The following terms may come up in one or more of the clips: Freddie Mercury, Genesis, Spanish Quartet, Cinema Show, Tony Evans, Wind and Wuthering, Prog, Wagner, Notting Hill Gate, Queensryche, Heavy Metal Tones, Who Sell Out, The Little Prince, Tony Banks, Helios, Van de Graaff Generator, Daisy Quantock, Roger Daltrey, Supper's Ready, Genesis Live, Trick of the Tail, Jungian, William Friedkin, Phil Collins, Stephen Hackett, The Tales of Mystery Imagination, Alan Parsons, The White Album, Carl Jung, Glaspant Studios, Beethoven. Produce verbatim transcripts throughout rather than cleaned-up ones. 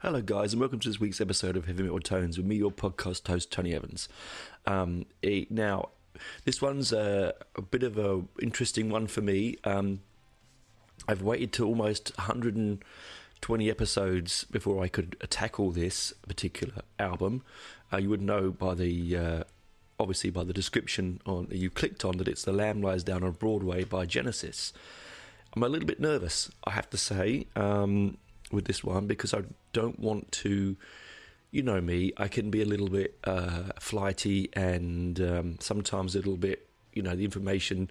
Hello guys and welcome to this week's episode of Heavy Metal Tones with me, your podcast host, Tony Evans. Um, now, this one's a, a bit of a interesting one for me. Um, I've waited to almost one hundred twenty episodes before I could tackle this particular album. Uh, you would know by the, uh, obviously by the description on you clicked on that it's The Lamb Lies Down on Broadway by Genesis. I'm a little bit nervous, I have to say, um... with this one, because I don't want to, you know me, I can be a little bit uh, flighty and um, sometimes a little bit, you know, the information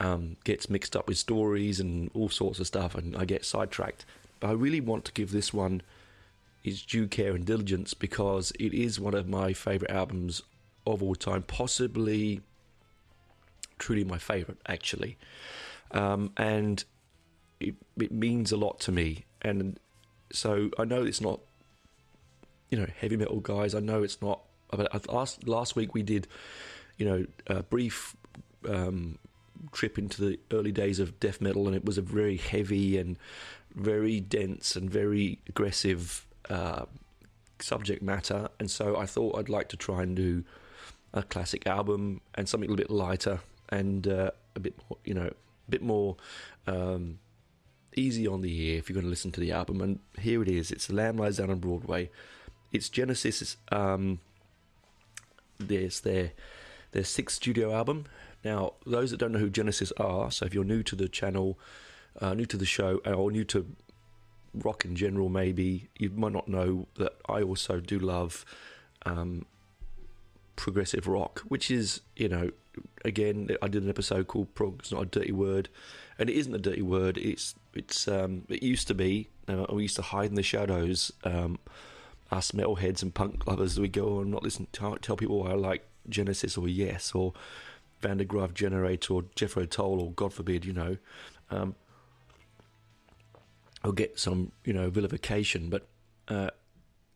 um, gets mixed up with stories and all sorts of stuff and I get sidetracked. But I really want to give this one its due care and diligence because it is one of my favourite albums of all time, possibly truly my favourite, actually. Um, and it, it means a lot to me. And so I know it's not, you know, heavy metal guys. I know it's not. Last last week we did, you know, a brief um, trip into the early days of death metal, and it was a very heavy and very dense and very aggressive uh, subject matter. And so I thought I'd like to try and do a classic album and something a little bit lighter and uh, a bit more, you know, a bit more. Um, easy on the ear if you're going to listen to the album, and here it is. It's The Lamb Lies Down on Broadway. It's Genesis. Um, there's their their sixth studio album. Now, those that don't know who Genesis are, so if you're new to the channel, uh, new to the show, or new to rock in general, maybe you might not know that I also do love um, progressive rock, which is, you know, again, I did an episode called "Prog's Not a Dirty Word," and it isn't a dirty word. It's it's um, it used to be. Uh, we used to hide in the shadows. Um, us metalheads and punk lovers, we go and not listen. To, tell people I like Genesis or Yes or Van de Graaff Generator or Jethro Tull or God forbid, you know, um, or get some, you know, vilification. But uh,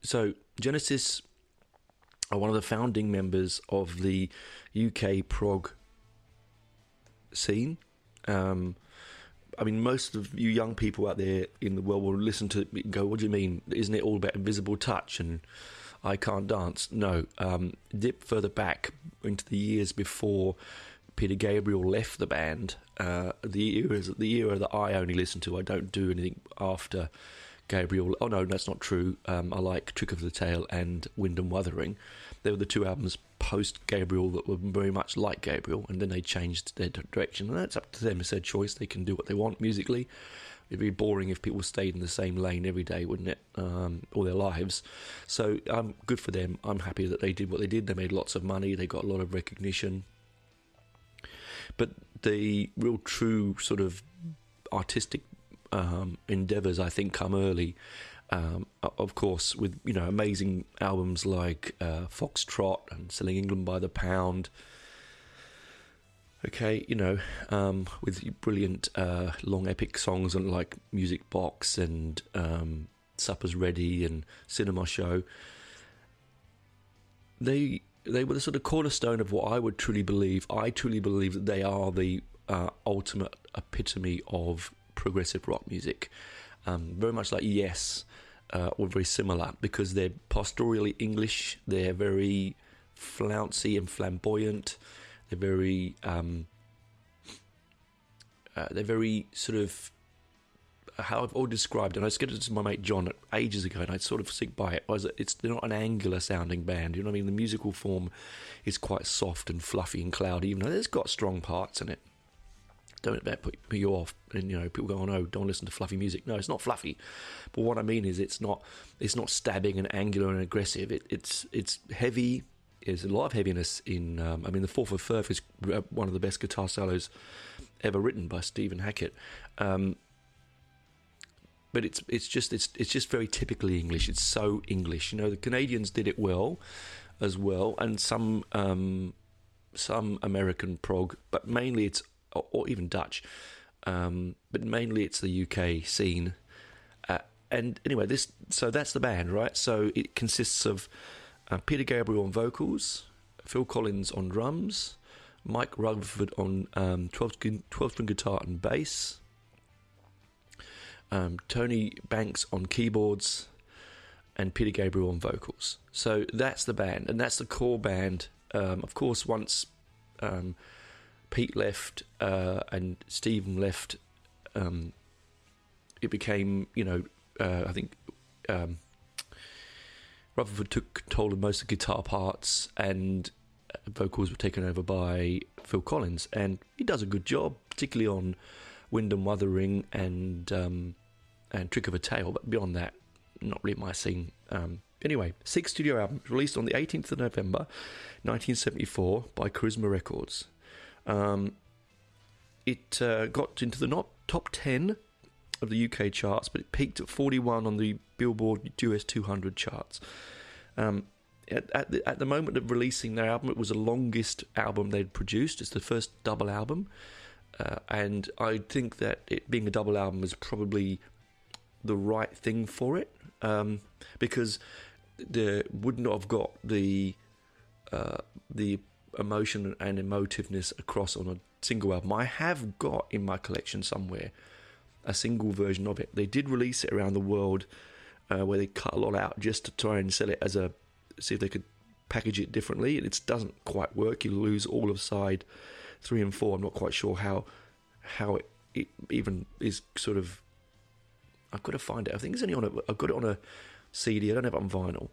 so Genesis are one of the founding members of the U K prog scene. Um, I mean, most of you young people out there in the world will listen to it and go, what do you mean? Isn't it all about Invisible Touch and I Can't Dance? No. Um, dip further back into the years before Peter Gabriel left the band. Uh, the, era, the era that I only listen to, I don't do anything after Gabriel. Oh, no, that's not true. Um, I like Trick of the Tail and Wind and Wuthering. They were the two albums post-Gabriel that were very much like Gabriel, and then they changed their direction. And that's up to them. It's their choice. They can do what they want musically. It'd be boring if people stayed in the same lane every day, wouldn't it? Um, all their lives. So um, good for them. I'm happy that they did what they did. They made lots of money. They got a lot of recognition. But the real true sort of artistic um, endeavours, I think, come early. Um, of course, with, you know, amazing albums like uh, Foxtrot and Selling England by the Pound. Okay, you know, um, with brilliant uh, long epic songs on like Music Box and um, Supper's Ready and Cinema Show. They they were the sort of cornerstone of what I would truly believe. I truly believe that they are the uh, ultimate epitome of progressive rock music. Um, very much like Yes, uh, or very similar, because they're pastorally English. They're very flouncy and flamboyant. They're very, um, uh, they're very sort of how I've all described. And I said it to my mate John ages ago, and I sort of stick by it. I was, it's they're not an angular sounding band. You know what I mean? The musical form is quite soft and fluffy and cloudy, even though it's got strong parts in it. Don't let that put you off. And you know, people go, "Oh no, don't listen to fluffy music." No, it's not fluffy. But what I mean is, it's not, it's not stabbing and angular and aggressive. It, it's, it's heavy. There's a lot of heaviness in, um, I mean, the Firth of Fifth is one of the best guitar solos ever written by Stephen Hackett. Um, but it's it's just it's it's just very typically English. It's so English. You know, the Canadians did it well as well, and some um, some American prog, but mainly it's, or, or even Dutch, um, but mainly it's the U K scene. Uh, and anyway, this so that's the band, right? So it consists of Uh, Peter Gabriel on vocals, Phil Collins on drums, Mike Rutherford on um, twelve-string guitar and bass, um, Tony Banks on keyboards, and Peter Gabriel on vocals. So that's the band, and that's the core band. Um, of course, once um, Pete left uh, and Stephen left, um, it became, you know, uh, I think... Um, Rutherford took control of most of the guitar parts, and vocals were taken over by Phil Collins. And he does a good job, particularly on Wind and Wuthering and um, and Trick of a Tail. But beyond that, not really my scene. Um, anyway, six studio albums released on the eighteenth of November, nineteen seventy-four, by Charisma Records. Um, it uh, got into the not top ten of the U K charts, but it peaked at forty-one on the Billboard U S two hundred charts. Um, at, at, the, at the moment of releasing their album, it was the longest album they'd produced. It's the first double album, uh, and I think that it being a double album was probably the right thing for it, um, because they would not have got the uh, the emotion and emotiveness across on a single album. I have got in my collection somewhere a single version of it. They did release it around the world, uh, where they cut a lot out just to try and sell it as a, see if they could package it differently. It doesn't quite work. You lose all of side three and four. I'm not quite sure how how it, it even is sort of. I've got to find it. I think it's only on a. I've got it on a C D. I don't have it on vinyl.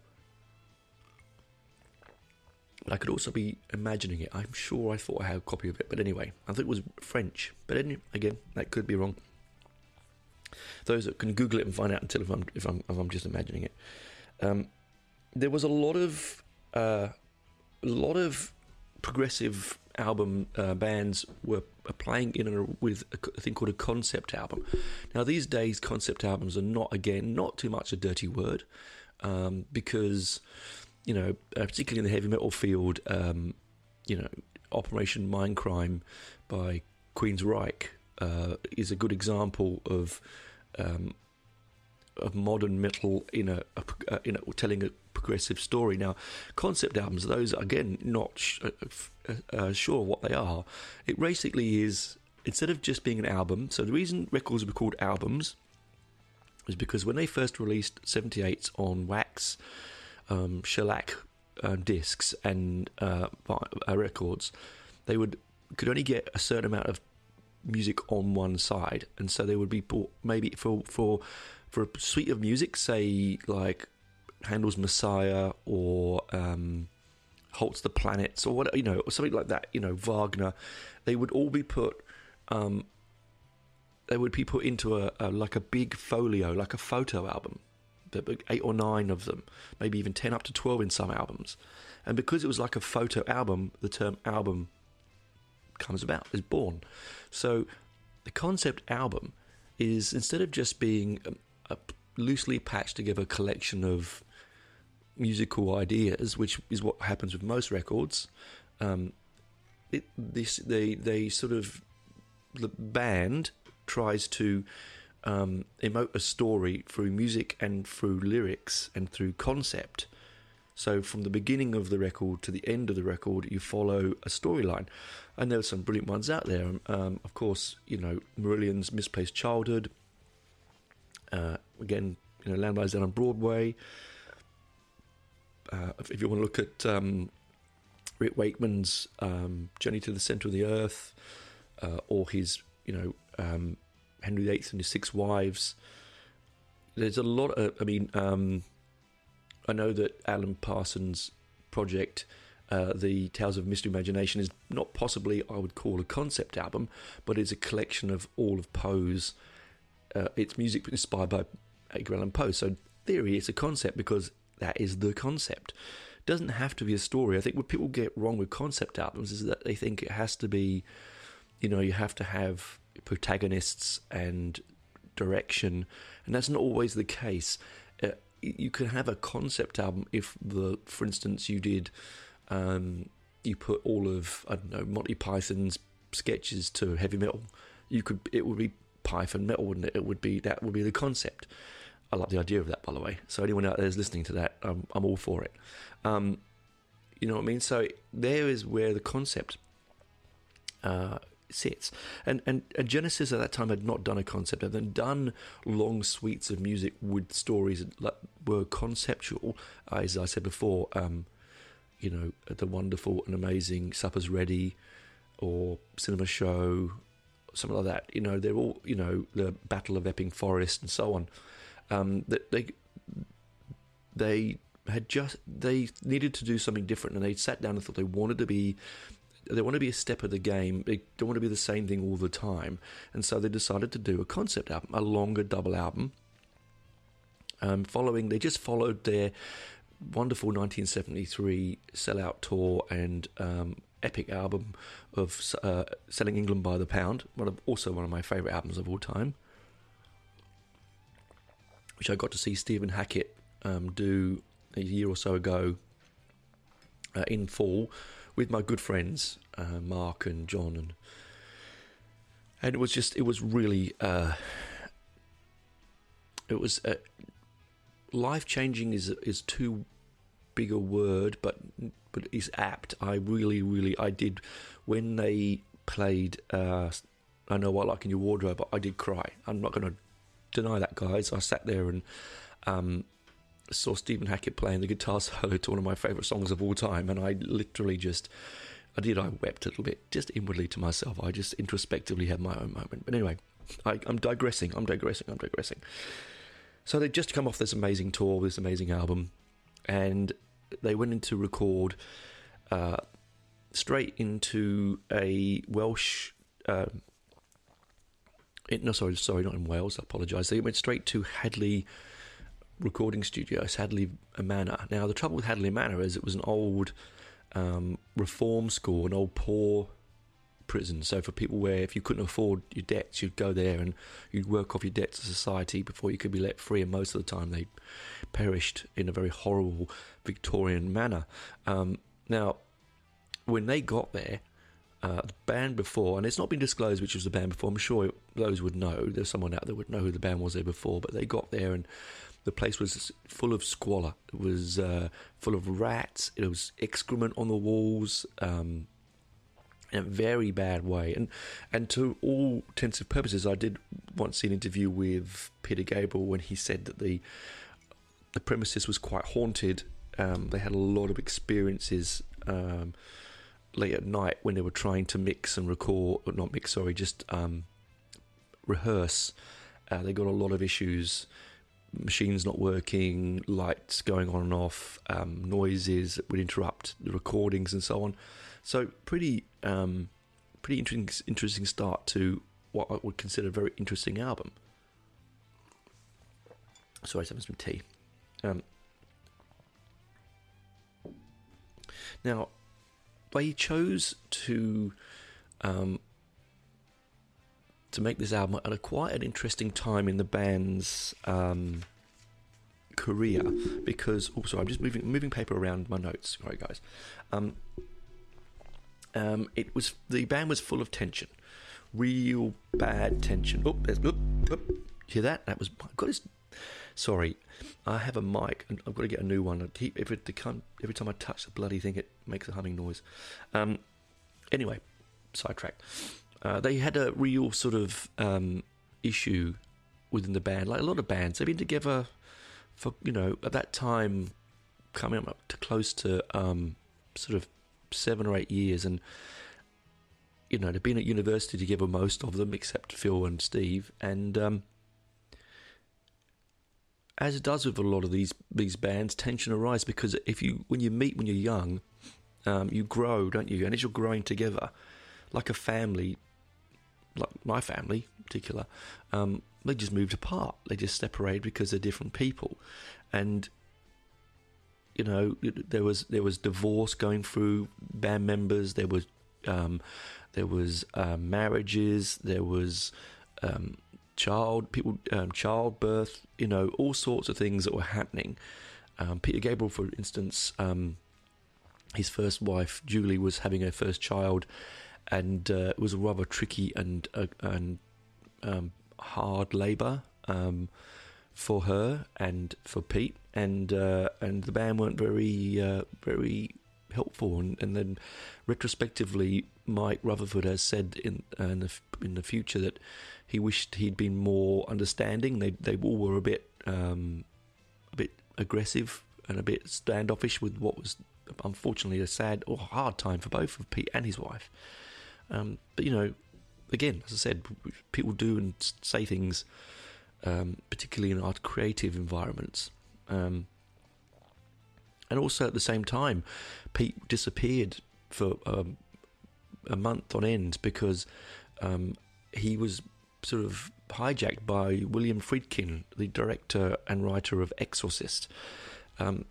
But I could also be imagining it. I'm sure I thought I had a copy of it, but anyway, I think it was French. But anyway, again, that could be wrong. Those that can Google it and find out until if I'm if I'm if I'm just imagining it. Um, there was a lot of uh, a lot of progressive album uh, bands were playing in a, with a thing called a concept album. Now these days, concept albums are not again not too much a dirty word, um, because you know, particularly in the heavy metal field, um, you know, Operation Mindcrime by Queensryche Uh, is a good example of um, of modern metal in a, a in a, telling a progressive story. Now, concept albums, those are again not sh- uh, uh, sure what they are. It basically is, instead of just being an album. So the reason records were called albums is because when they first released seventy-eights on wax, um, shellac uh, discs and uh, records, they would could only get a certain amount of music on one side, and so they would be bought maybe for for for a suite of music, say like Handel's Messiah or um Holt's The Planets or what, you know, or something like that, you know, Wagner. They would all be put um they would be put into a, a like a big folio, like a photo album, eight or nine of them, maybe even ten up to twelve in some albums. And because it was like a photo album, the term album comes about, is born. So the concept album is, instead of just being a, a loosely patched together collection of musical ideas, which is what happens with most records, um, it, this they they sort of, the band tries to um, emote a story through music and through lyrics and through concept. So from the beginning of the record to the end of the record, you follow a storyline. And there are some brilliant ones out there. Um, of course, you know, Marillion's Misplaced Childhood. Uh, again, you know, Lamb Lies Down on Broadway. Uh, if you want to look at um, Rick Wakeman's um, Journey to the Centre of the Earth, uh, or his, you know, um, Henry the Eighth and his Six Wives. There's a lot of, I mean... Um, I know that Alan Parsons' project, uh, the Tales of Mystery Imagination, is not possibly, I would call, a concept album, but it's a collection of all of Poe's, uh, it's music inspired by Edgar Allan Poe. So in theory, it's a concept because that is the concept. It doesn't have to be a story. I think what people get wrong with concept albums is that they think it has to be, you know, you have to have protagonists and direction, and that's not always the case. Uh, You can have a concept album if, the, for instance, you did, um, you put all of, I don't know, Monty Python's sketches to heavy metal. You could, it would be Python metal, wouldn't it? It would be, that would be the concept. I like the idea of that, by the way. So anyone out there is listening to that, I'm, I'm all for it. Um, you know what I mean? So there is where the concept uh, sits. And, and and Genesis at that time had not done a concept, and then done long suites of music with stories that were conceptual. As I said before, um, you know, the wonderful and amazing Supper's Ready, or Cinema Show, something like that. You know, they're all, you know, the Battle of Epping Forest and so on. Um, that they they had just they needed to do something different, and they sat down and thought they wanted to be. They want to be a step of the game. They don't want to be the same thing all the time. And so they decided to do a concept album, a longer double album. Um, following, they just followed their wonderful nineteen seventy-three Sell Out tour and um, epic album of uh, Selling England by the Pound, one of, also one of my favourite albums of all time, which I got to see Stephen Hackett um, do a year or so ago uh, in full, with my good friends, uh, Mark and John, and and it was just, it was really, uh, it was uh, life changing is is too big a word, but but it's apt. I really, really, I did when they played. Uh, I Know What I Like in Your Wardrobe. I did cry. I'm not going to deny that, guys. I sat there and. Um, saw Stephen Hackett playing the guitar solo to one of my favourite songs of all time, and I literally just, I did, I wept a little bit, just inwardly to myself. I just introspectively had my own moment. But anyway, I, I'm digressing, I'm digressing, I'm digressing. So they'd just come off this amazing tour, this amazing album, and they went in to record uh, straight into a Welsh... Uh, it, no, sorry, sorry, not in Wales, I apologise. They went straight to Headley... recording studio, Headley Manor. Now, the trouble with Headley Manor is it was an old um, reform school, an old poor prison. So for people where if you couldn't afford your debts, you'd go there and you'd work off your debts to society before you could be let free. And most of the time they perished in a very horrible Victorian manner. Um, now, when they got there, uh, the band before, and it's not been disclosed which was the band before, I'm sure those would know, there's someone out there would know who the band was there before, but they got there and the place was full of squalor. It was uh, full of rats. It was excrement on the walls, um, in a very bad way. And and to all intents and purposes, I did once see an interview with Peter Gabriel when he said that the the premises was quite haunted. Um, they had a lot of experiences um, late at night when they were trying to mix and record, or not mix, sorry, just um, rehearse. Uh, they got a lot of issues. Machines not working, lights going on and off, um, noises that would interrupt the recordings and so on. So pretty, um, pretty interesting, interesting start to what I would consider a very interesting album. Sorry, I was having some tea. Um, now, they chose to um, to make this album at a quite an interesting time in the band's um, career, because also oh, I'm just moving moving paper around my notes. All right, guys. Um, um, it was the band was full of tension, real bad tension. Oh, there's, oh, oh, hear that? That was my God. It's, Sorry, I have a mic and I've got to get a new one. I keep every, every time I touch the bloody thing, it makes a humming noise. Um, anyway, sidetrack. Uh, they had a real sort of um, issue within the band, like a lot of bands. They've been together for, you know, at that time, coming up to close to um, sort of seven or eight years. And, you know, they've been at university together, most of them, except Phil and Steve. And, um, as it does with a lot of these these bands, tension arises because if you when you meet when you're young, um, you grow, don't you? And as you're growing together, like a family, like my family in particular, um, they just moved apart. They just separated because they're different people, and you know there was there was divorce going through band members. There was um, there was uh, marriages. There was um, child people um, childbirth. You know, all sorts of things that were happening. Um, Peter Gabriel, for instance, um, his first wife, Julie, was having her first child, and uh, it was a rather tricky and uh, and um, hard labour um, for her and for Pete, and uh, and the band weren't very uh, very helpful. And, and then, retrospectively, Mike Rutherford has said in uh, in, the, in the future that he wished he'd been more understanding. They they all were a bit um, a bit aggressive and a bit standoffish with what was unfortunately a sad or hard time for both of Pete and his wife. Um, but you know, again, as I said, people do and say things, um, particularly in our creative environments. Um, and also at the same time, Pete disappeared for um, a month on end because um, he was sort of hijacked by William Friedkin, the director and writer of Exorcist. Um,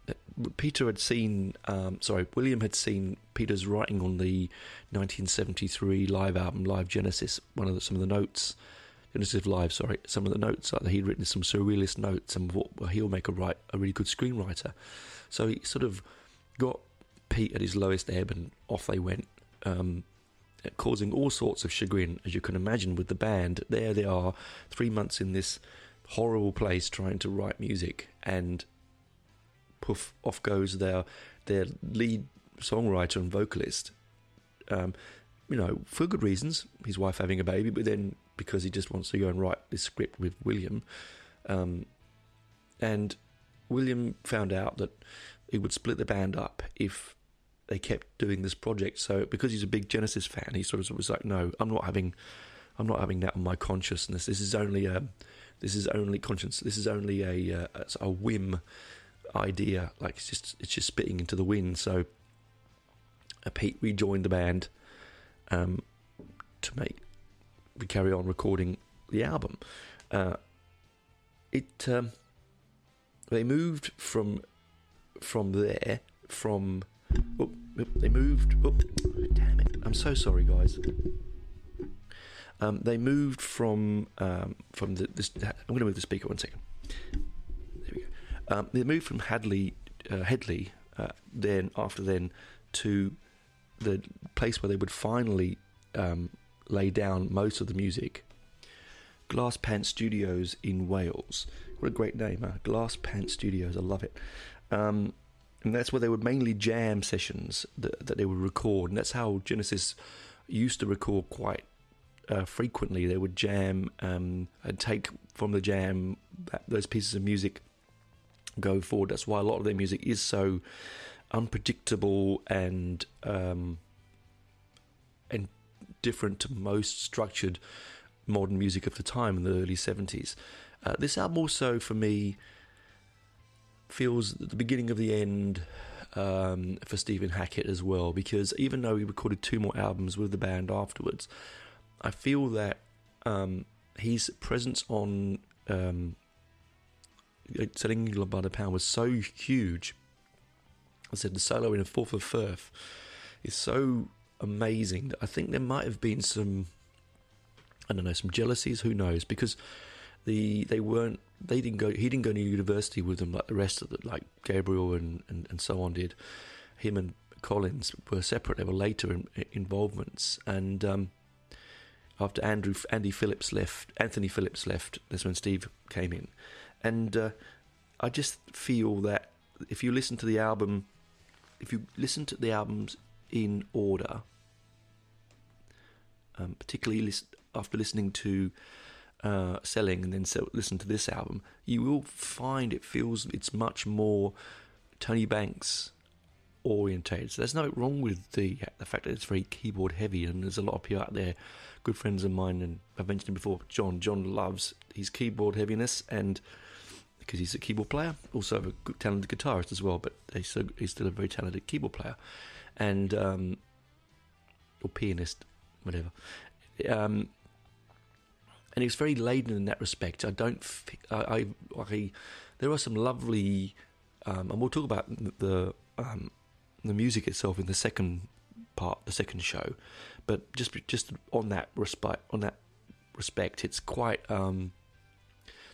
Peter had seen, um, sorry, William had seen Peter's writing on the nineteen seventy-three live album, Live Genesis. One of the, some of the notes, Genesis Live, sorry, some of the notes like he'd written some surrealist notes, and what well, he'll make a right a really good screenwriter. So he sort of got Pete at his lowest ebb, and off they went. Um, causing all sorts of chagrin, as you can imagine, with the band. There they are, three months in this horrible place trying to write music, and poof, off goes their their lead songwriter and vocalist. Um, you know, for good reasons, his wife having a baby, but then because he just wants to go and write this script with William. Um, and William found out that he would split the band up if they kept doing this project. So because he's a big Genesis fan, he sort of was like, "No, I'm not having, I'm not having that on my consciousness. This is only a, this is only conscience. This is only a a, a whim idea. Like it's just it's just spitting into the wind." So uh, Pete rejoined the band um, to make we carry on recording the album. Uh, it um, they moved from from there from. Oh, they moved. Oh, damn it! I'm so sorry, guys. Um, they moved from um, from the. This, I'm going to move the speaker one second. There we go. Um, they moved from Headley, uh, Headley. Uh, then after then, to the place where they would finally um, lay down most of the music. Glaspant Studios in Wales. What a great name, huh? Glaspant Studios. I love it. Um, And that's where they would mainly jam sessions that, that they would record. And that's how Genesis used to record quite uh, frequently. They would jam um, and take from the jam that, those pieces of music go forward. That's why a lot of their music is so unpredictable and um, and different to most structured modern music of the time in the early seventies. Uh, this album also, for me, feels the beginning of the end um, for Stephen Hackett as well, because even though he recorded two more albums with the band afterwards, I feel that um, his presence on um, Selling England by the Pound was so huge. I said the solo in a Firth of Fifth is so amazing that I think there might have been some, I don't know, some jealousies. Who knows? Because the they weren't, they didn't go. He didn't go to university with them like the rest of the, like Gabriel and, and, and so on did. Him and Collins were separate. They were later in, in involvements. And um, after Andrew Andy Phillips left, Anthony Phillips left. That's when Steve came in. And uh, I just feel that if you listen to the album, if you listen to the albums in order, um, particularly list, after listening to uh, Selling and then sell, listen to this album, you will find it feels it's much more Tony Banks orientated. So there's nothing wrong with the the fact that it's very keyboard heavy, and there's a lot of people out there, good friends of mine, and I've mentioned him before, John. John loves his keyboard heaviness, and because he's a keyboard player, also a good, talented guitarist as well, but he's, so, he's still a very talented keyboard player, and um, or pianist, whatever. Um, and it's very laden in that respect. I don't. I. I, I there are some lovely, um, and we'll talk about the um, the music itself in the second part, the second show. But just just on that respect, on that respect, it's quite. Um,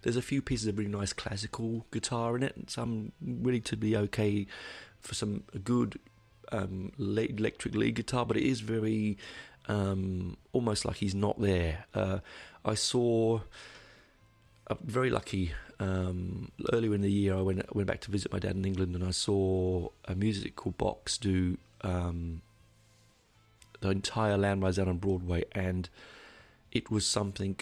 There's a few pieces of really nice classical guitar in it, and some really to be okay for some good um, electric lead guitar, but it is very um, almost like he's not there. Uh, I saw, I'm very lucky, um, earlier in the year I went, I went back to visit my dad in England, and I saw a musical box do um, the entire Lamb Lies Down on Broadway, and it was something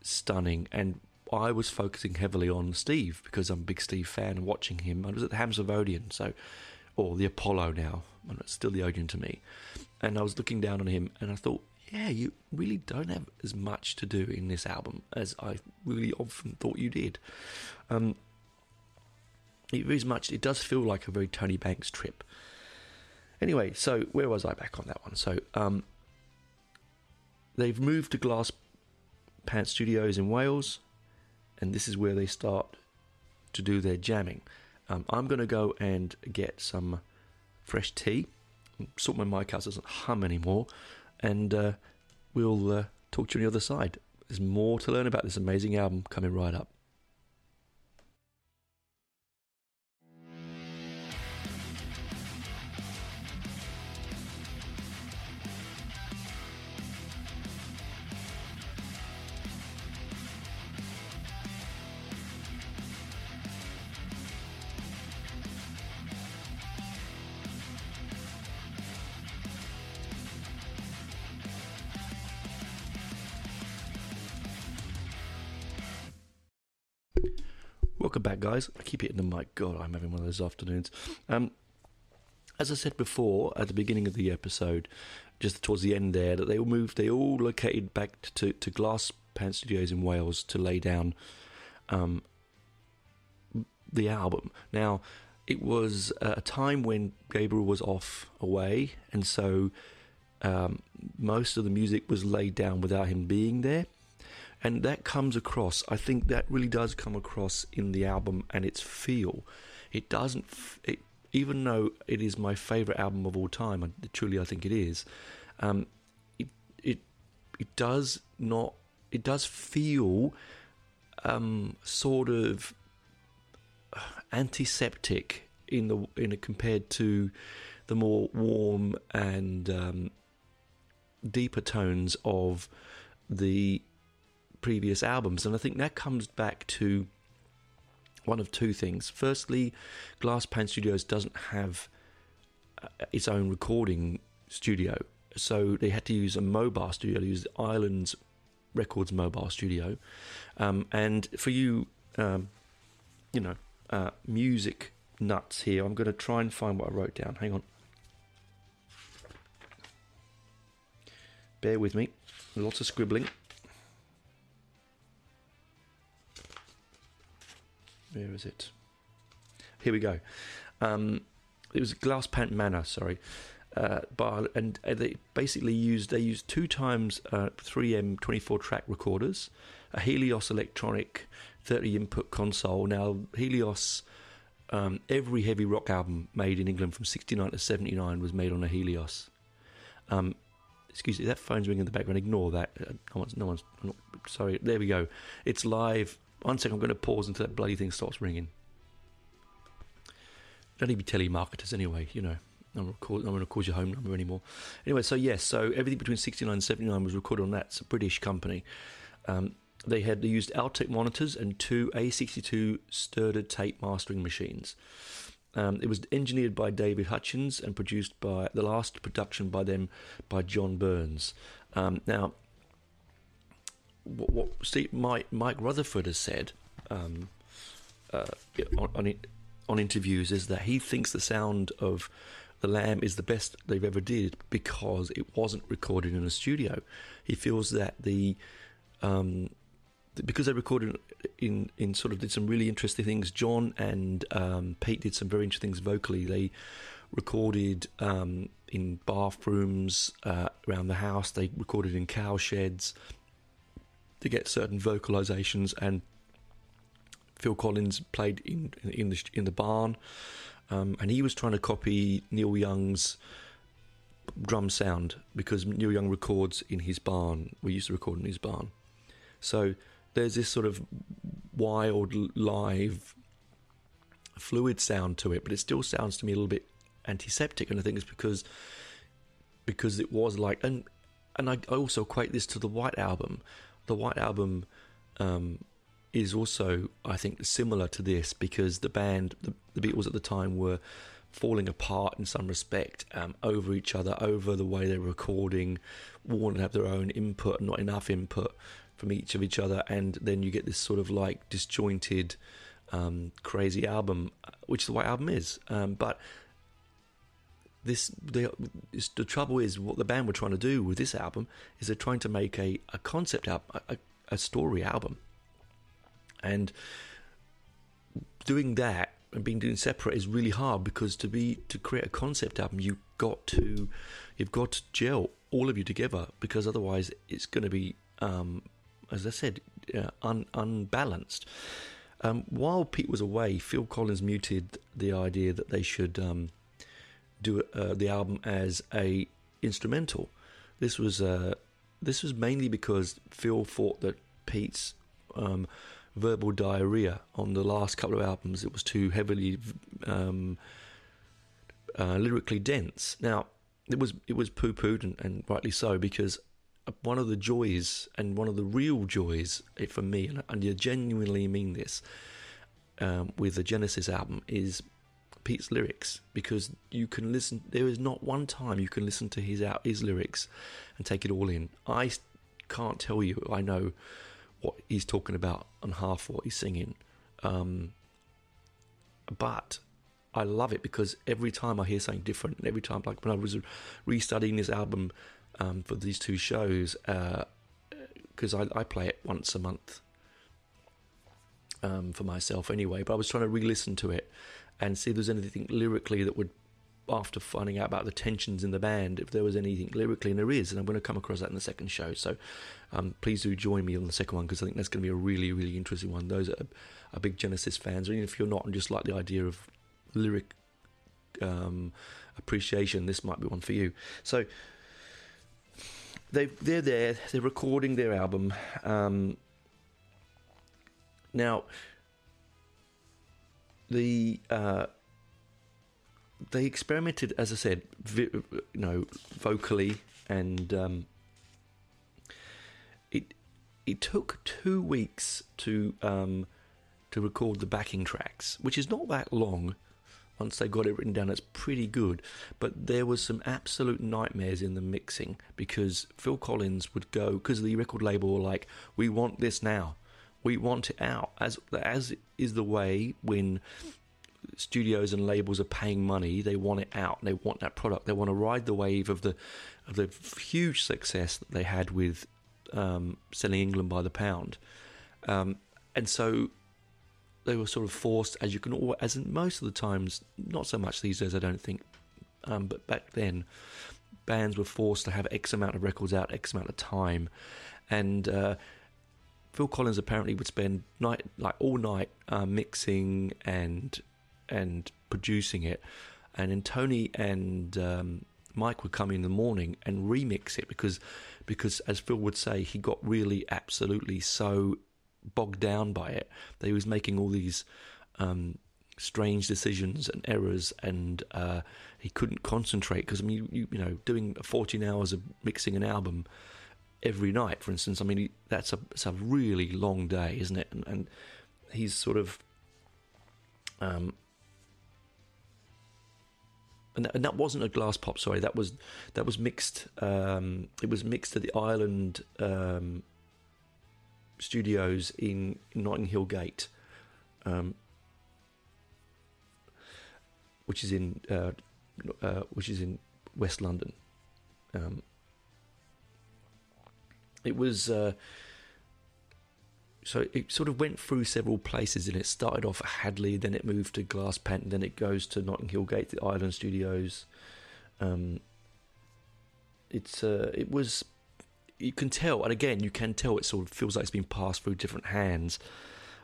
stunning. And I was focusing heavily on Steve because I'm a big Steve fan and watching him. I was at the Hamsworth Odeon, so, or the Apollo now, and it's still the Odeon to me. And I was looking down on him, and I thought, yeah, you really don't have as much to do in this album as I really often thought you did. Um, it very much, it does feel like a very Tony Banks trip. Anyway, so where was I back on that one? So um, they've moved to Glaspant Studios in Wales. And this is where they start to do their jamming. Um, I'm going to go and get some fresh tea, sort my mic out so it doesn't hum anymore, and uh, we'll uh, talk to you on the other side. There's more to learn about this amazing album coming right up. Welcome back, guys. I keep hitting the mic. God, I'm having one of those afternoons. Um, as I said before at the beginning of the episode, just towards the end there, that they all moved, they all located back to, to Glaspant Studios in Wales to lay down um, the album. Now, it was a time when Gabriel was off away, and so um, most of the music was laid down without him being there. And that comes across. I think that really does come across in the album and its feel. It doesn't, it, even though it is my favourite album of all time, and truly I think it is, um, it it it does not, it does feel um, sort of antiseptic in the in a, compared to the more warm and um, deeper tones of the previous albums. And I think that comes back to one of two things. Firstly, Glaspant Studios doesn't have uh, its own recording studio, so they had to use a mobile studio. They used Ireland's Records mobile studio, um, and for you um, you know uh, music nuts here, I'm going to try and find what I wrote down. Hang on, bear with me, lots of scribbling. Where is it? Here we go. Um, it was Glaspant Manor, sorry. uh, bar, and they basically used they used two times uh, three M twenty-four track recorders, a Helios electronic thirty input console. Now Helios, um, every heavy rock album made in England from sixty-nine to seventy-nine was made on a Helios. Um, excuse me, that phone's ringing in the background. Ignore that. No one's. No one's I'm not, sorry. There we go. It's live. One second, I'm going to pause until that bloody thing starts ringing. Don't need to be telemarketers anyway, you know. I'm not going to call your home number anymore. Anyway, so yes, so everything between sixty-nine and seventy-nine was recorded on that. It's a British company. Um, they had they used Altec monitors and two A sixty-two Sturda tape mastering machines. Um, it was engineered by David Hutchins and produced by the last production by them by John Burns. Um, now, what, what see, Mike, Mike Rutherford has said um, uh, on, on it. on interviews is that he thinks the sound of The Lamb is the best they've ever did because it wasn't recorded in a studio. He feels that the um because they recorded in in sort of did some really interesting things. John and um Pete did some very interesting things vocally. They recorded um in bathrooms, uh around the house. They recorded in cow sheds to get certain vocalizations, and Phil Collins played in in the in the barn, um, and he was trying to copy Neil Young's drum sound because Neil Young records in his barn. We used to record in his barn, so there's this sort of wild, live, fluid sound to it, but it still sounds to me a little bit antiseptic. And I think it's because because it was like and and I also equate this to the White Album. The White Album. Um, is also, I think, similar to this because the band, the, the Beatles at the time, were falling apart in some respect, um, over each other, over the way they were recording, wanting to have their own input, not enough input from each of each other, and then you get this sort of like disjointed, um, crazy album, which the White Album is. Um, but this, the, the trouble is, what the band were trying to do with this album is they're trying to make a, a concept album, a, a story album. And doing that and being doing separate is really hard because to be to create a concept album, you've got to you've got to gel all of you together, because otherwise it's going to be, um, as I said, uh, un, unbalanced. Um, while Pete was away, Phil Collins muted the idea that they should um, do uh, the album as a instrumental. This was uh, this was mainly because Phil thought that Pete's um, verbal diarrhea on the last couple of albums, it was too heavily um, uh, lyrically dense. Now it was it was poo pooed and, and rightly so, because one of the joys and one of the real joys for me, and I, and I genuinely mean this, um, with the Genesis album, is Pete's lyrics, because you can listen. There is not one time you can listen to his out his lyrics and take it all in. I can't tell you. I know what he's talking about and half what he's singing, um, but I love it because every time I hear something different, and every time, like when I was restudying this album um, for these two shows, because uh, I, I play it once a month um, for myself anyway, but I was trying to re-listen to it and see if there's anything lyrically that would, after finding out about the tensions in the band, if there was anything lyrically, and there is, and I'm going to come across that in the second show. So um, please do join me on the second one, because I think that's going to be a really, really interesting one. Those that are, are big Genesis fans, or even if you're not and just like the idea of lyric um, appreciation, this might be one for you. So they, they're there, they're recording their album. Um, now, the... Uh, They experimented, as I said, vi- you know, vocally, and um, it it took two weeks to um, to record the backing tracks, which is not that long. Once they got it written down, it's pretty good. But there was some absolute nightmares in the mixing, because Phil Collins would go, because the record label were like, "We want this now, we want it out," as as is the way when studios and labels are paying money, they want it out, and they want that product, they want to ride the wave of the of the huge success that they had with um, Selling England by the Pound, um, and so they were sort of forced, as you can, as in most of the times, not so much these days I don't think, Um, but back then, bands were forced to have X amount of records out, X amount of time. And uh, Phil Collins apparently would spend night, like all night, uh, mixing and and producing it. And then Tony and um, Mike would come in the morning and remix it because, because as Phil would say, he got really absolutely so bogged down by it that he was making all these um, strange decisions and errors, and uh, he couldn't concentrate because, I mean, you, you know, doing fourteen hours of mixing an album every night, for instance, I mean, that's a, it's a really long day, isn't it? And, and he's sort of... Um, and that wasn't a glass pop. Sorry, that was that was mixed. Um, it was mixed at the Ireland um, studios in Notting Hill Gate, um, which is in uh, uh, which is in West London. Um, it was uh, so it sort of went through several places, and it started off at Headley, then it moved to Glaspant, and then it goes to Notting Hill Gate, the Ireland Studios. Um, it's uh, it was, you can tell, and again you can tell it sort of feels like it's been passed through different hands.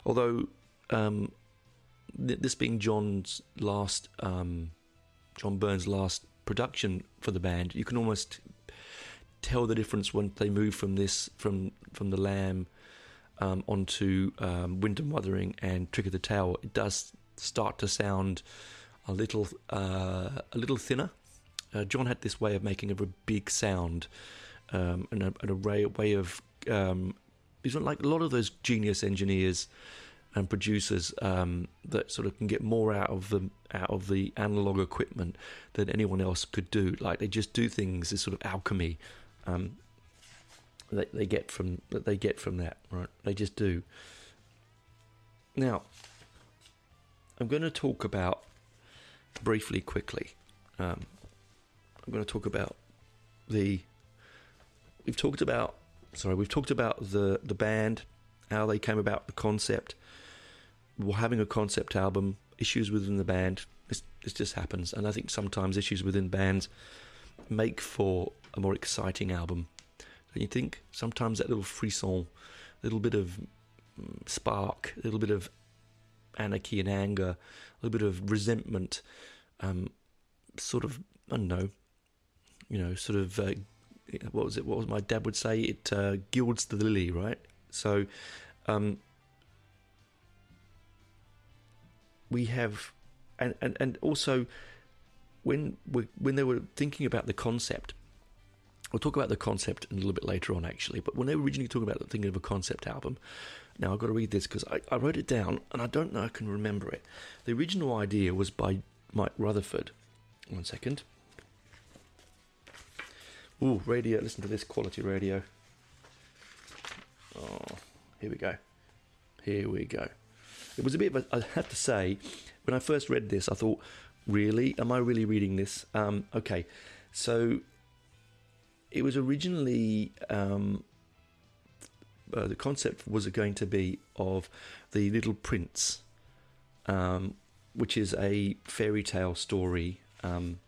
Although um, th- this being John's last, um, John Byrne's last production for the band, you can almost tell the difference when they move from this from from the Lamb. Um, onto um, Wind and Wuthering and Trick of the Tail, it does start to sound a little uh, a little thinner. Uh, John had this way of making a big sound um, and, a, and a way of um, he's like a lot of those genius engineers and producers um, that sort of can get more out of the out of the analog equipment than anyone else could do. Like they just do things as sort of alchemy. Um, That they get from that they get from that, right? They just do. Now, I'm going to talk about briefly, quickly. Um, I'm going to talk about the. We've talked about sorry, we've talked about the the band, how they came about, the concept. We're having a concept album, issues within the band. This this just happens, and I think sometimes issues within bands make for a more exciting album. You think sometimes that little frisson, little bit of spark, a little bit of anarchy and anger, a little bit of resentment, um, sort of, I don't know, you know, sort of, uh, what was it? What was my dad would say? It uh, gilds the lily, right? So um, we have, and, and, and also when we, when they were thinking about the concept. We'll talk about the concept a little bit later on, actually. But when they were originally talking about the thinking of a concept album, now I've got to read this because I, I wrote it down and I don't know I can remember it. The original idea was by Mike Rutherford. One second. Ooh, radio. Listen to this quality radio. Oh, here we go. Here we go. It was a bit of a, I have to say, when I first read this, I thought, really? Am I really reading this? Um, okay. So... It was originally, um, uh, the concept was going to be of The Little Prince, um, which is a fairy tale story. Um,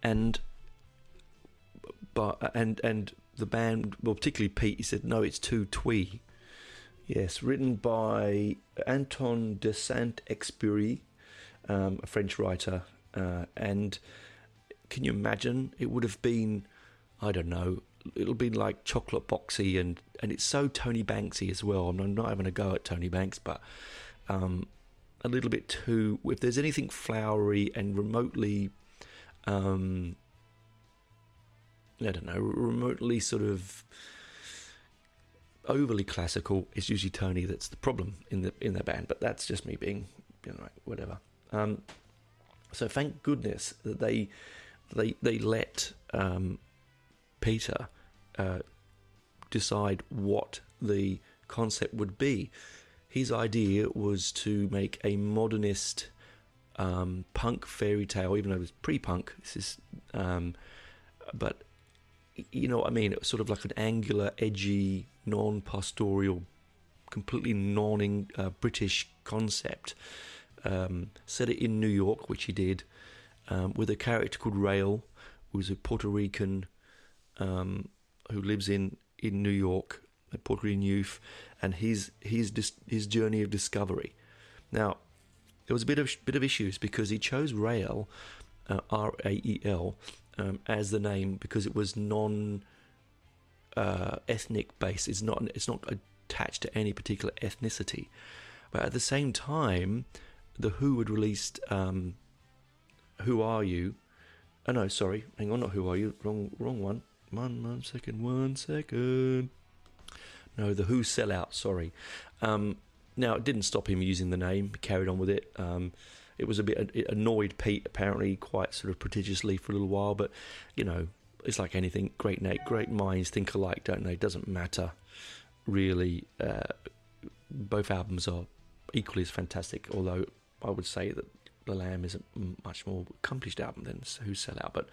and but and and the band, well, particularly Pete, he said, no, it's too twee. Yes, written by Anton de Saint-Exupéry, um, a French writer, uh, and... Can you imagine? It would have been, I don't know, it'll be like chocolate boxy, and, and it's so Tony Banksy as well. I'm not having a go at Tony Banks, but um, a little bit too, if there's anything flowery and remotely, um, I don't know, remotely sort of overly classical, it's usually Tony that's the problem in the in the band. But that's just me being, you know, whatever. Um, so thank goodness that they... They they let um, Peter uh, decide what the concept would be. His idea was to make a modernist um, punk fairy tale, even though it was pre-punk. This is, um, but you know what I mean. It was sort of like an angular, edgy, non-pastoral, completely non uh, British concept. Um, set it in New York, which he did. um, with a character called Rael, who's a Puerto Rican um, who lives in, in New York, a Puerto Rican youth, and his his dis- his journey of discovery. Now, there was a bit of bit of issues because he chose Rael, uh, R A E L, um, as the name because it was non uh, ethnic based. It's not it's not attached to any particular ethnicity. But at the same time, The Who had released um, Who Are You? Oh no, sorry, hang on, not Who Are You? Wrong, wrong one. One, one second, one second. No, The Who Sell Out. Sorry. Um, now it didn't stop him using the name. He carried on with it. Um, it was a bit. It annoyed Pete apparently quite sort of prodigiously for a little while. But you know, it's like anything. Great Nate, great minds think alike, don't they? Doesn't matter, really. Uh, both albums are equally as fantastic. Although I would say that The Lamb is a much more accomplished album than Who Sell Out, but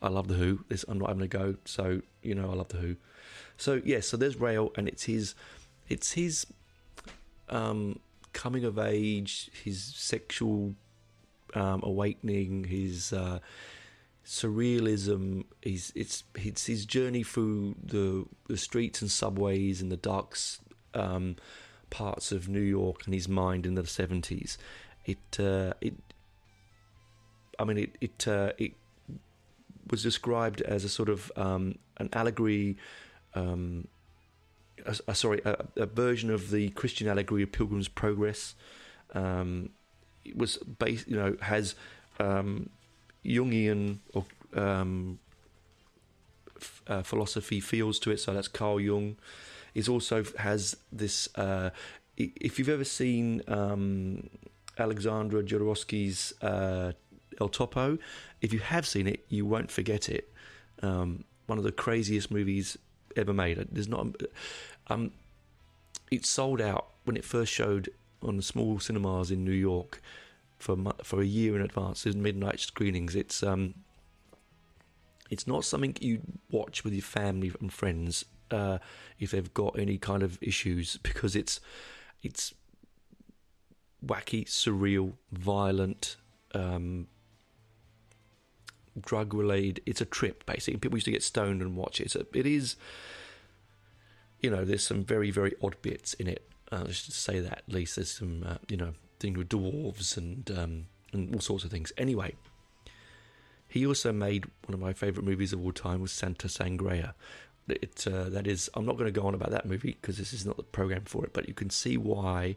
I love The Who. This, I'm not having a go, so you know I love The Who. So yeah, so there's Rael, and it's his, it's his um, coming of age, his sexual um, awakening, his uh, surrealism. His it's it's his journey through the, the streets and subways and the dark um, parts of New York, and his mind in the seventies. It uh, it. I mean, it it, uh, it was described as a sort of um, an allegory, um, a, a, sorry, a, a version of the Christian allegory of Pilgrim's Progress. Um, it was based, you know, has um, Jungian or um, f- uh, philosophy feels to it. So that's Carl Jung. It also has this. Uh, if you've ever seen um, Alexandra Jodorowsky's Uh, El Topo, if you have seen it, you won't forget it. Um, one of the craziest movies ever made. There's not. Um, it sold out when it first showed on small cinemas in New York for for a year in advance. There's midnight screenings. It's um, it's not something you watch with your family and friends uh, if they've got any kind of issues because it's it's wacky, surreal, violent. Um, drug related, it's a trip basically. People used to get stoned and watch it. So it is, you know, there's some very, very odd bits in it. Uh, let's just say that at least there's some, uh, you know, thing with dwarves and um, and all sorts of things. Anyway, he also made one of my favourite movies of all time was Santa Sangre. It uh, that is, I'm not going to go on about that movie because this is not the program for it. But you can see why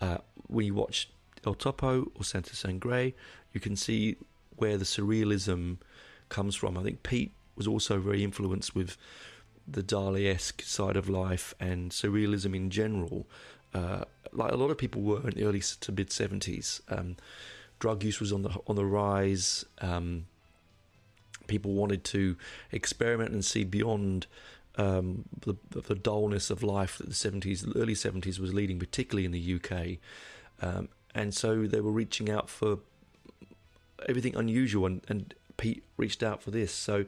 uh, when you watch El Topo or Santa Sangre, you can see where the surrealism comes from. I think Pete was also very influenced with the Dali-esque side of life and surrealism in general. Uh, like a lot of people were in the early to mid seventies. Um, drug use was on the on the rise. Um, people wanted to experiment and see beyond um, the, the dullness of life that the seventies, the early seventies, was leading, particularly in the U K. Um, and so they were reaching out for everything unusual, and, and Pete reached out for this. So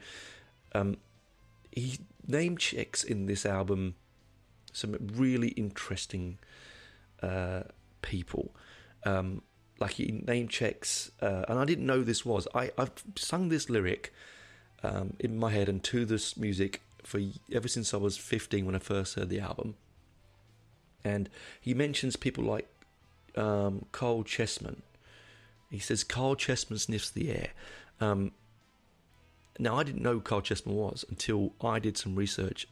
um, he name checks in this album some really interesting uh, people. Um, like he name checks, uh, and I didn't know this was. I, I've sung this lyric um, in my head and to this music for ever since I was fifteen when I first heard the album. And he mentions people like um, Caryl Chessman. He says, Caryl Chessman sniffs the air. Um, now, I didn't know who Caryl Chessman was until I did some research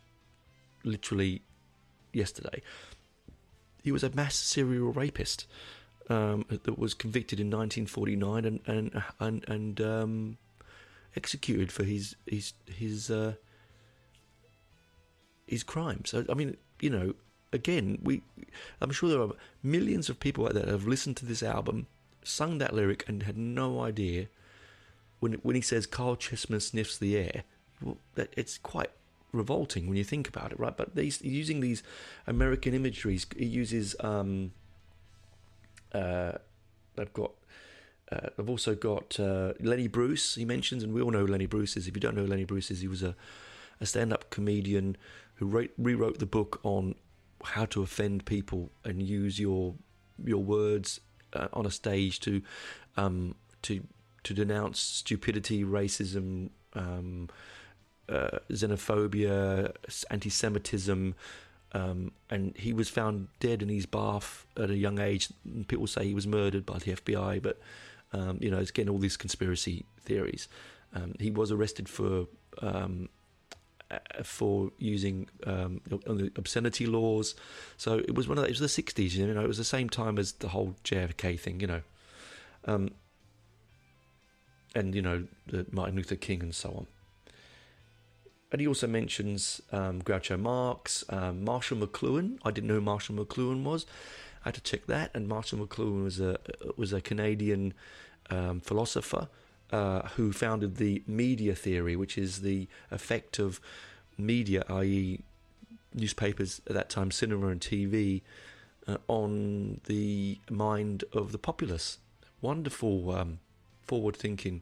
literally yesterday. He was a mass serial rapist um, that was convicted in nineteen forty-nine and and and, and um, executed for his his his uh, his crimes. So, I mean, you know, again, we I'm sure there are millions of people out there that have listened to this album, sung that lyric and had no idea when when he says Caryl Chessman sniffs the air. Well, that, it's quite revolting when you think about it, right? But these using these American imageries, he uses. Um, uh, I've got. Uh, I've also got uh, Lenny Bruce. He mentions, and we all know who Lenny Bruce is. If you don't know who Lenny Bruce is, he was a, a stand-up comedian who re- rewrote the book on how to offend people and use your your words. Uh, on a stage to um, to to denounce stupidity, racism, um, uh, xenophobia, anti-Semitism, um, and he was found dead in his bath at a young age. People say he was murdered by the F B I, but um, you know, it's getting all these conspiracy theories. Um, he was arrested for um, for using um, obscenity laws. So it was one of the, it was the sixties, you know, it was the same time as the whole J F K thing, you know. Um, and, you know, the Martin Luther King and so on. And he also mentions um, Groucho Marx, um, Marshall McLuhan. I didn't know who Marshall McLuhan was. I had to check that. And Marshall McLuhan was a, was a Canadian um, philosopher Uh, who founded the media theory, which is the effect of media, that is newspapers at that time, cinema and T V, uh, on the mind of the populace. Wonderful um, forward thinking.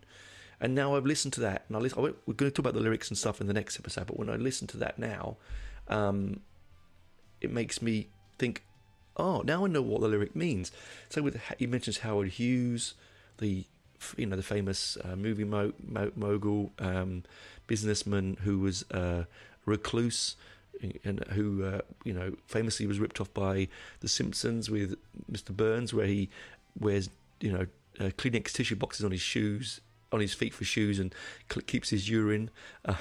And now I've listened to that, and I listen, I went, we're going to talk about the lyrics and stuff in the next episode, but when I listen to that now, um, it makes me think, oh, now I know what the lyric means. So with, he mentions Howard Hughes, the you know, the famous uh, movie mo- mo- mogul, um, businessman who was a uh, recluse and who, uh, you know, famously was ripped off by The Simpsons with Mister Burns, where he wears, you know, uh, Kleenex tissue boxes on his shoes, on his feet for shoes, and cl- keeps his urine. Uh,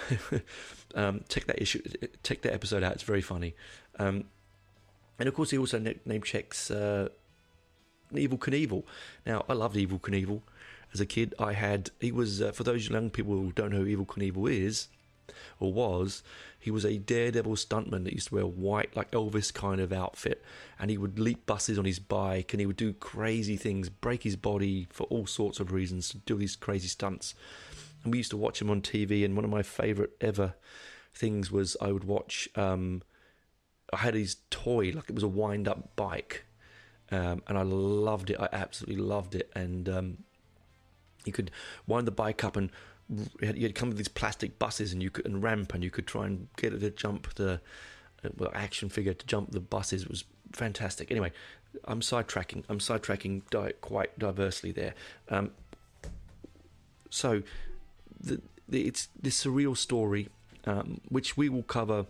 um, check that issue, check that episode out. It's very funny. Um, and of course, he also na- name checks uh, Evel Knievel. Now, I loved Evel Knievel. As a kid, I had, he was, uh, for those young people who don't know who Evel Knievel is, or was, he was a daredevil stuntman that used to wear a white, like Elvis kind of outfit, and he would leap buses on his bike, and he would do crazy things, break his body for all sorts of reasons, to do these crazy stunts. And we used to watch him on T V, and one of my favourite ever things was I would watch, um, I had his toy, like it was a wind-up bike, um, and I loved it, I absolutely loved it, and um, you could wind the bike up, and you'd come with these plastic buses, and you could and ramp, and you could try and get it to jump the well, action figure to jump the buses. It was fantastic. Anyway, I'm sidetracking. I'm sidetracking di- quite diversely there. Um, so the, the, it's this surreal story, um, which we will cover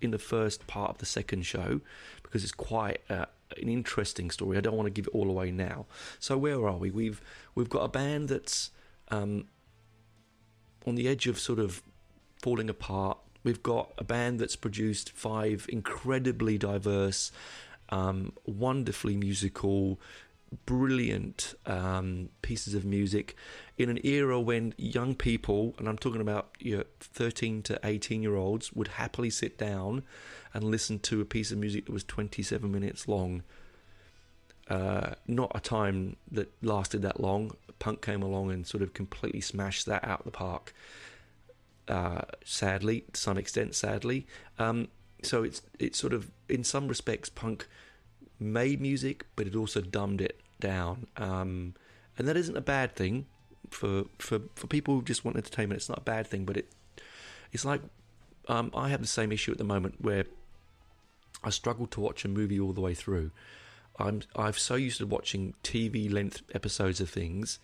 in the first part of the second show, because it's quite Uh, an interesting story. I don't want to give it all away now. So where are we? We've we've got a band that's um, on the edge of sort of falling apart. We've got a band that's produced five incredibly diverse, um, wonderfully musical, brilliant um, pieces of music in an era when young people, and I'm talking about you know, thirteen to eighteen year olds, would happily sit down and listen to a piece of music that was twenty-seven minutes long. Uh, not a time that lasted that long. Punk came along and sort of completely smashed that out of the park. Uh, sadly, to some extent, sadly. Um, so it's it's sort of, in some respects, punk made music, but it also dumbed it down. Um, and that isn't a bad thing for for for people who just want entertainment. It's not a bad thing, but it it's like um, I have the same issue at the moment where I struggle to watch a movie all the way through. I'm I've so used to watching T V length episodes of things,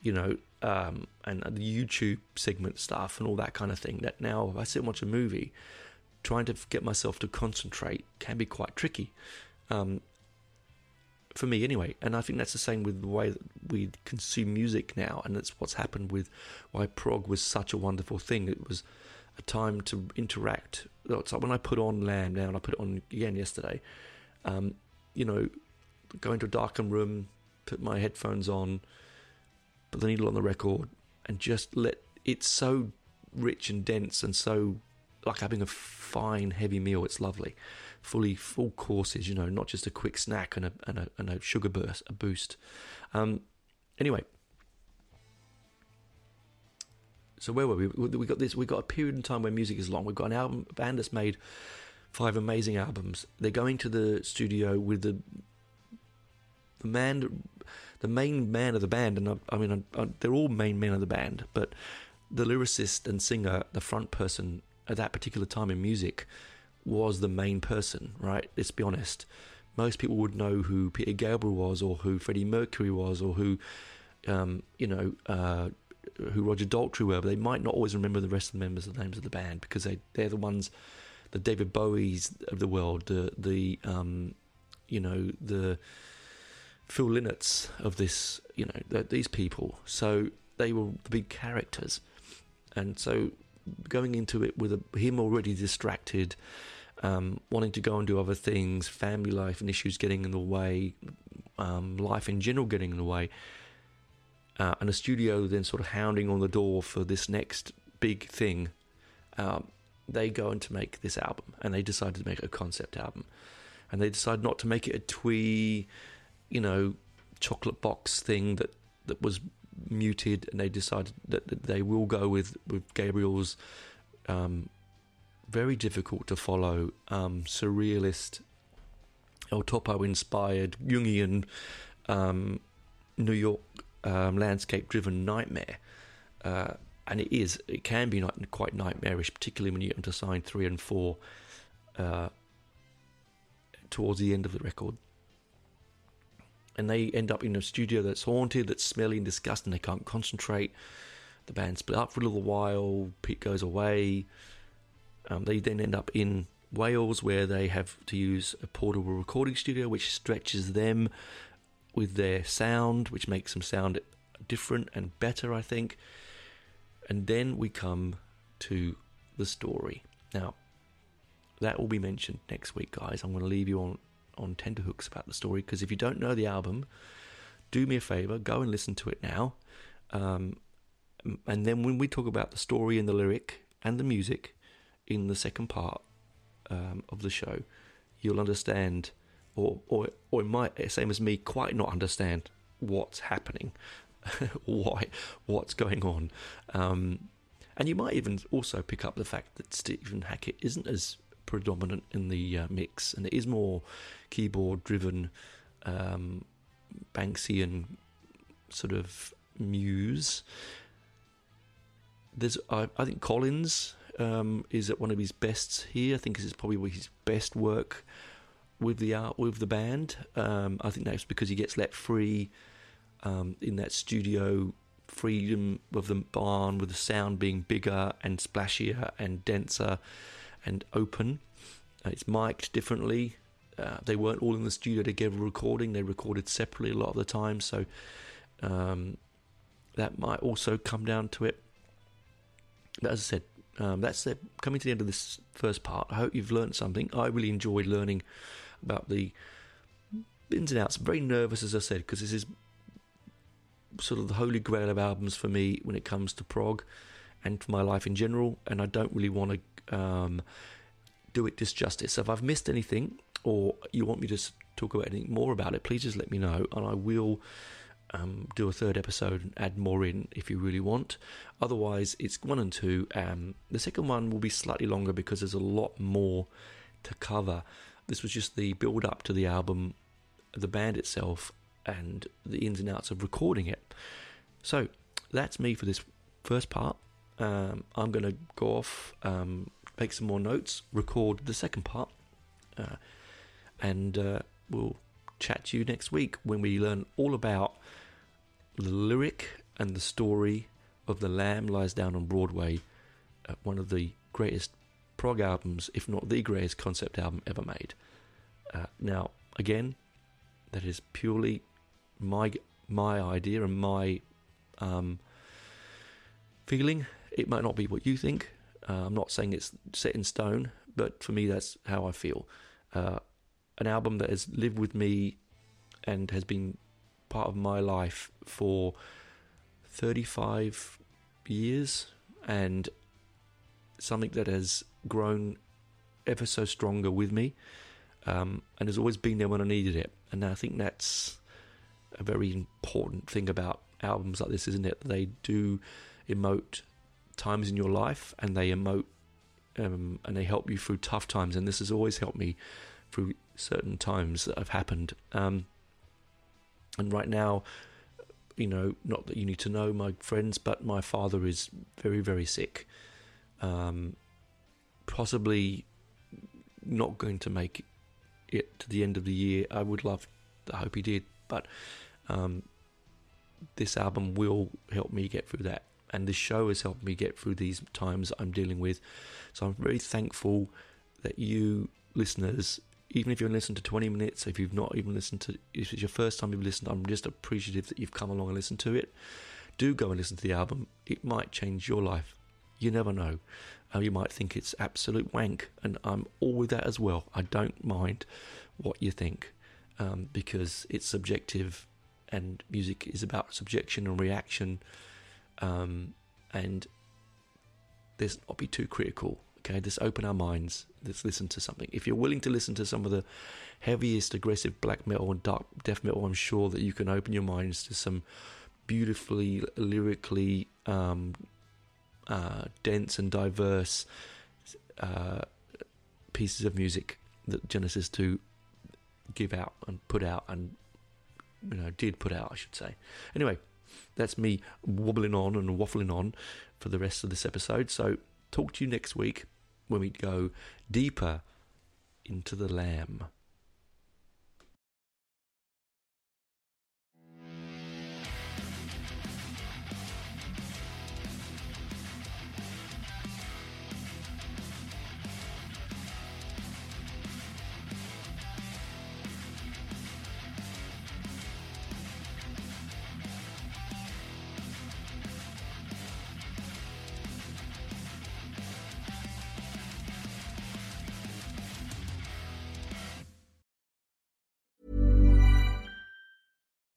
you know, um, and the YouTube segment stuff and all that kind of thing, that now if I sit and watch a movie, trying to get myself to concentrate can be quite tricky, um, for me anyway. And I think that's the same with the way that we consume music now, and that's what's happened with why prog was such a wonderful thing. It was a time to interact. It's like when I put on Lamb now, and I put it on again yesterday, um, you know, go into a darkened room, put my headphones on, put the needle on the record, and just let, it's so rich and dense, and so like having a fine heavy meal. It's lovely, fully full courses, you know, not just a quick snack and a and a, and a sugar burst, a boost. Um, anyway. So where were we? We got this. We got a period in time where music is long. We've got an album, a band that's made five amazing albums. They're going to the studio with the the man, the main man of the band, and I, I mean I, I, they're all main men of the band, but the lyricist and singer, the front person at that particular time in music, was the main person, right? Let's be honest. Most people would know who Peter Gabriel was, or who Freddie Mercury was, or who um, you know. Uh, who Roger Daltrey were, but they might not always remember the rest of the members, the names of the band, because they, they're the ones, the David Bowies of the world, the, the um, you know, the Phil Linnets of this, you know, the, these people. So they were the big characters. And so going into it with a, him already distracted, um, wanting to go and do other things, family life and issues getting in the way, um, life in general getting in the way, uh, and a studio then sort of hounding on the door for this next big thing, um, they go on to make this album, and they decided to make a concept album, and they decided not to make it a twee, you know, chocolate box thing that, that was muted, and they decided that, that they will go with, with Gabriel's um, very difficult to follow, um, surrealist, El Topo inspired, Jungian, um, New York um, landscape driven nightmare. Uh, and it is, it can be not quite nightmarish, particularly when you get into sign three and four uh, towards the end of the record. And they end up in a studio that's haunted, that's smelly and disgusting. They can't concentrate. The band split up for a little while. Pete goes away. Um, they then end up in Wales, where they have to use a portable recording studio, which stretches them with their sound, which makes them sound different and better, I think. And then we come to the story. Now, that will be mentioned next week, guys. I'm going to leave you on... on tenterhooks about the story, because if you don't know the album, do me a favor, go and listen to it now, um, and then when we talk about the story and the lyric and the music in the second part um, of the show, you'll understand, or or or it might, same as me, quite not understand what's happening, why, what's going on, um, and you might even also pick up the fact that Stephen Hackett isn't as predominant in the uh, mix, and it is more keyboard driven, um, Banksian sort of muse. There's I, I think Collins um, is at one of his best here. I think this is probably his best work with the art, with the band. um, I think that's because he gets let free um, in that studio freedom of the barn, with the sound being bigger and splashier and denser and open. Uh, it's mic'd differently. Uh, they weren't all in the studio together recording. They recorded separately a lot of the time, so um, that might also come down to it. But as I said, um, that's the, coming to the end of this first part. I hope you've learned something. I really enjoyed learning about the ins and outs. I'm very nervous, as I said, because this is sort of the holy grail of albums for me when it comes to prog and for my life in general, and I don't really want to Um, do it disjustice. So if I've missed anything, or you want me to talk about anything more about it, please just let me know, and I will um, do a third episode and add more in if you really want. Otherwise, it's one and two. Um, the second one will be slightly longer because there's a lot more to cover. This was just the build up to the album, the band itself, and the ins and outs of recording it. So that's me for this first part. Um, I'm going to go off, um, make some more notes, record the second part, uh, and uh, we'll chat to you next week when we learn all about the lyric and the story of The Lamb Lies Down on Broadway, uh, one of the greatest prog albums, if not the greatest concept album ever made. Uh, now, again, that is purely my my idea and my um, feeling. It might not be what you think. Uh, I'm not saying it's set in stone, but for me, that's how I feel. Uh, an album that has lived with me and has been part of my life for thirty-five years, and something that has grown ever so stronger with me, um, and has always been there when I needed it. And I think that's a very important thing about albums like this, isn't it? They do emote times in your life, and they emote um, and they help you through tough times, and this has always helped me through certain times that have happened, um, and right now, you know, not that you need to know, my friends, but my father is very, very sick, um, possibly not going to make it to the end of the year. I would love, I hope he did, but um, this album will help me get through that and this show has helped me get through these times I'm dealing with. So I'm very thankful that you listeners, even if you're listening to twenty minutes, if you've not even listened to, if it's your first time you've listened, I'm just appreciative that you've come along and listened to it. Do go and listen to the album. It might change your life. You never know. Uh, you might think it's absolute wank, and I'm all with that as well. I don't mind what you think, um, because it's subjective, and music is about subjection and reaction, um, and let's not be too critical. Okay, let's open our minds. Let's listen to something. If you're willing to listen to some of the heaviest aggressive black metal and dark death metal, I'm sure that you can open your minds to some beautifully lyrically um, uh, dense and diverse uh, pieces of music that Genesis do give out and put out, and you know did put out, I should say. Anyway, that's me wobbling on and waffling on for the rest of this episode. So talk to you next week when we go deeper into The Lamb.